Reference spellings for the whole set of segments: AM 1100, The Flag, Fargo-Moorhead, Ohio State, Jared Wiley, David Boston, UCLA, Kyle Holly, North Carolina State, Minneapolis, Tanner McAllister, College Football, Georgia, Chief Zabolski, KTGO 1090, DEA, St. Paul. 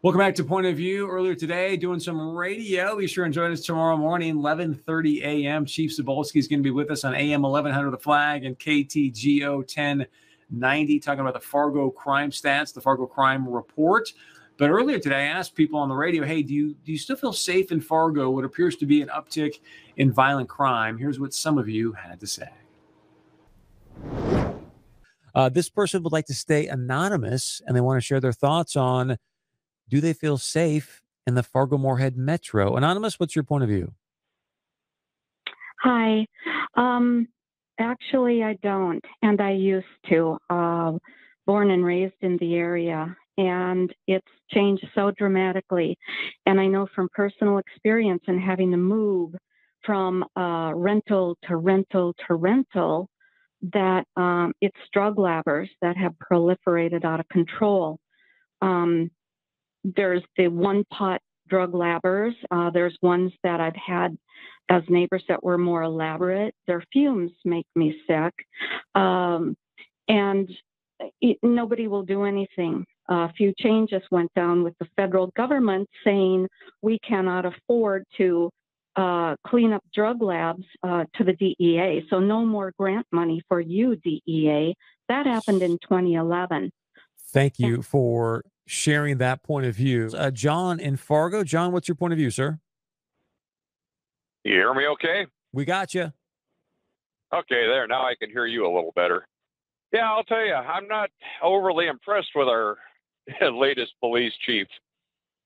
Welcome back to Point of View. Earlier today, doing some radio. Be sure and join us tomorrow morning, 11:30 a.m. Chief Zabolski is going to be with us on AM 1100, The Flag, and KTGO 1090, talking about the Fargo crime stats, the Fargo crime report. But earlier today, I asked people on the radio, hey, do you still feel safe in Fargo? What appears to be an uptick in violent crime. Here's what some of you had to say. This person would like to stay anonymous, and they want to share their thoughts on, do they feel safe in the Fargo-Moorhead metro? Anonymous, what's your point of view? Hi. Actually, I don't, and I used to. Born and raised in the area, and it's changed so dramatically. And I know from personal experience and having to move from rental to rental to rental that it's drug labbers that have proliferated out of control. There's the one-pot drug labbers. There's ones that I've had as neighbors that were more elaborate. Their fumes make me sick. Nobody will do anything. A few changes went down with the federal government saying we cannot afford to clean up drug labs to the DEA. So no more grant money for you, DEA. That happened in 2011. Thank you for sharing that point of view. John in Fargo. John, what's your point of view, sir? You hear me okay? We got you. Okay, there. Now I can hear you a little better. Yeah, I'll tell you, I'm not overly impressed with our latest police chief.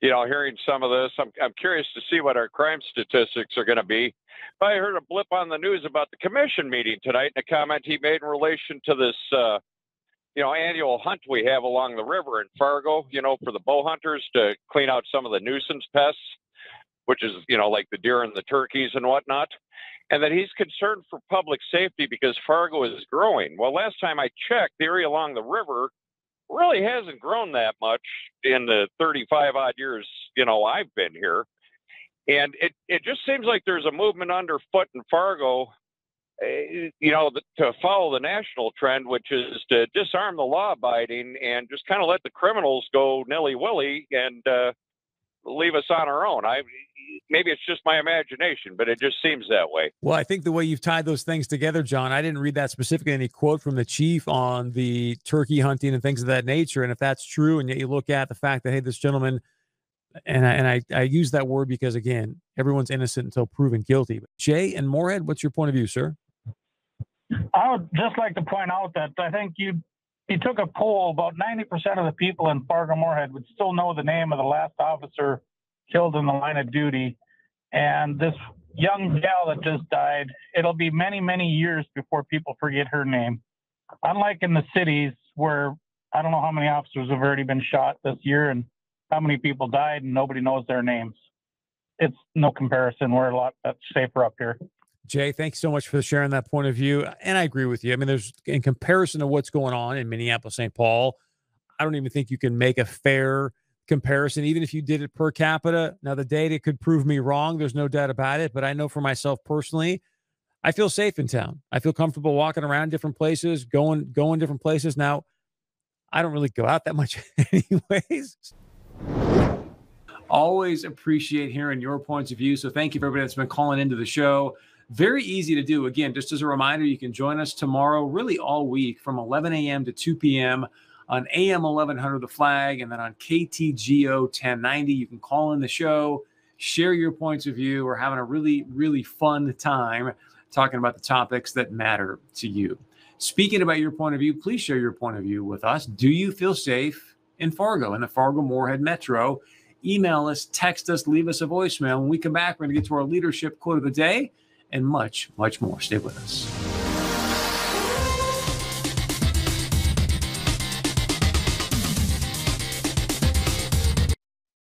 You know, hearing some of this, I'm curious to see what our crime statistics are going to be. I heard a blip on the news about the commission meeting tonight and a comment he made in relation to this, you know, annual hunt we have along the river in Fargo, you know, for the bow hunters to clean out some of the nuisance pests, which is, you know, like the deer and the turkeys and whatnot, and that he's concerned for public safety because Fargo is growing. Well, last time I checked, the area along the river really hasn't grown that much in the 35-odd years, you know, I've been here. And it just seems like there's a movement underfoot in Fargo, you know, to follow the national trend, which is to disarm the law-abiding and just kind of let the criminals go nilly-willy and leave us on our own. Maybe it's just my imagination, but it just seems that way. Well, I think the way you've tied those things together, John, I didn't read that specifically, any quote from the chief on the turkey hunting and things of that nature. And if that's true, and yet you look at the fact that, hey, this gentleman, and I use that word because, again, everyone's innocent until proven guilty. But Jay and Moorhead, what's your point of view, sir? I would just like to point out that I think you took a poll, about 90% of the people in Fargo-Moorhead would still know the name of the last officer killed in the line of duty. And this young gal that just died, it'll be many, many years before people forget her name. Unlike in the cities where I don't know how many officers have already been shot this year and how many people died and nobody knows their names. It's no comparison. We're a lot safer up here. Jay, thanks so much for sharing that point of view. And I agree with you. I mean, there's, in comparison to what's going on in Minneapolis, St. Paul, I don't even think you can make a fair comparison, even if you did it per capita. Now, the data could prove me wrong. There's no doubt about it. But I know for myself personally, I feel safe in town. I feel comfortable walking around different places, going different places. Now, I don't really go out that much anyways. Always appreciate hearing your points of view. So thank you for everybody that's been calling into the show. Very easy to do. Again, just as a reminder, you can join us tomorrow, really all week, from 11 a.m. to 2 p.m. on AM 1100, The Flag, and then on KTGO 1090. You can call in the show, share your points of view. We're having a really, really fun time talking about the topics that matter to you. Speaking about your point of view, please share your point of view with us. Do you feel safe in Fargo, in the Fargo-Moorhead metro? Email us, text us, leave us a voicemail. When we come back, we're going to get to our leadership quote of the day and much, much more. Stay with us.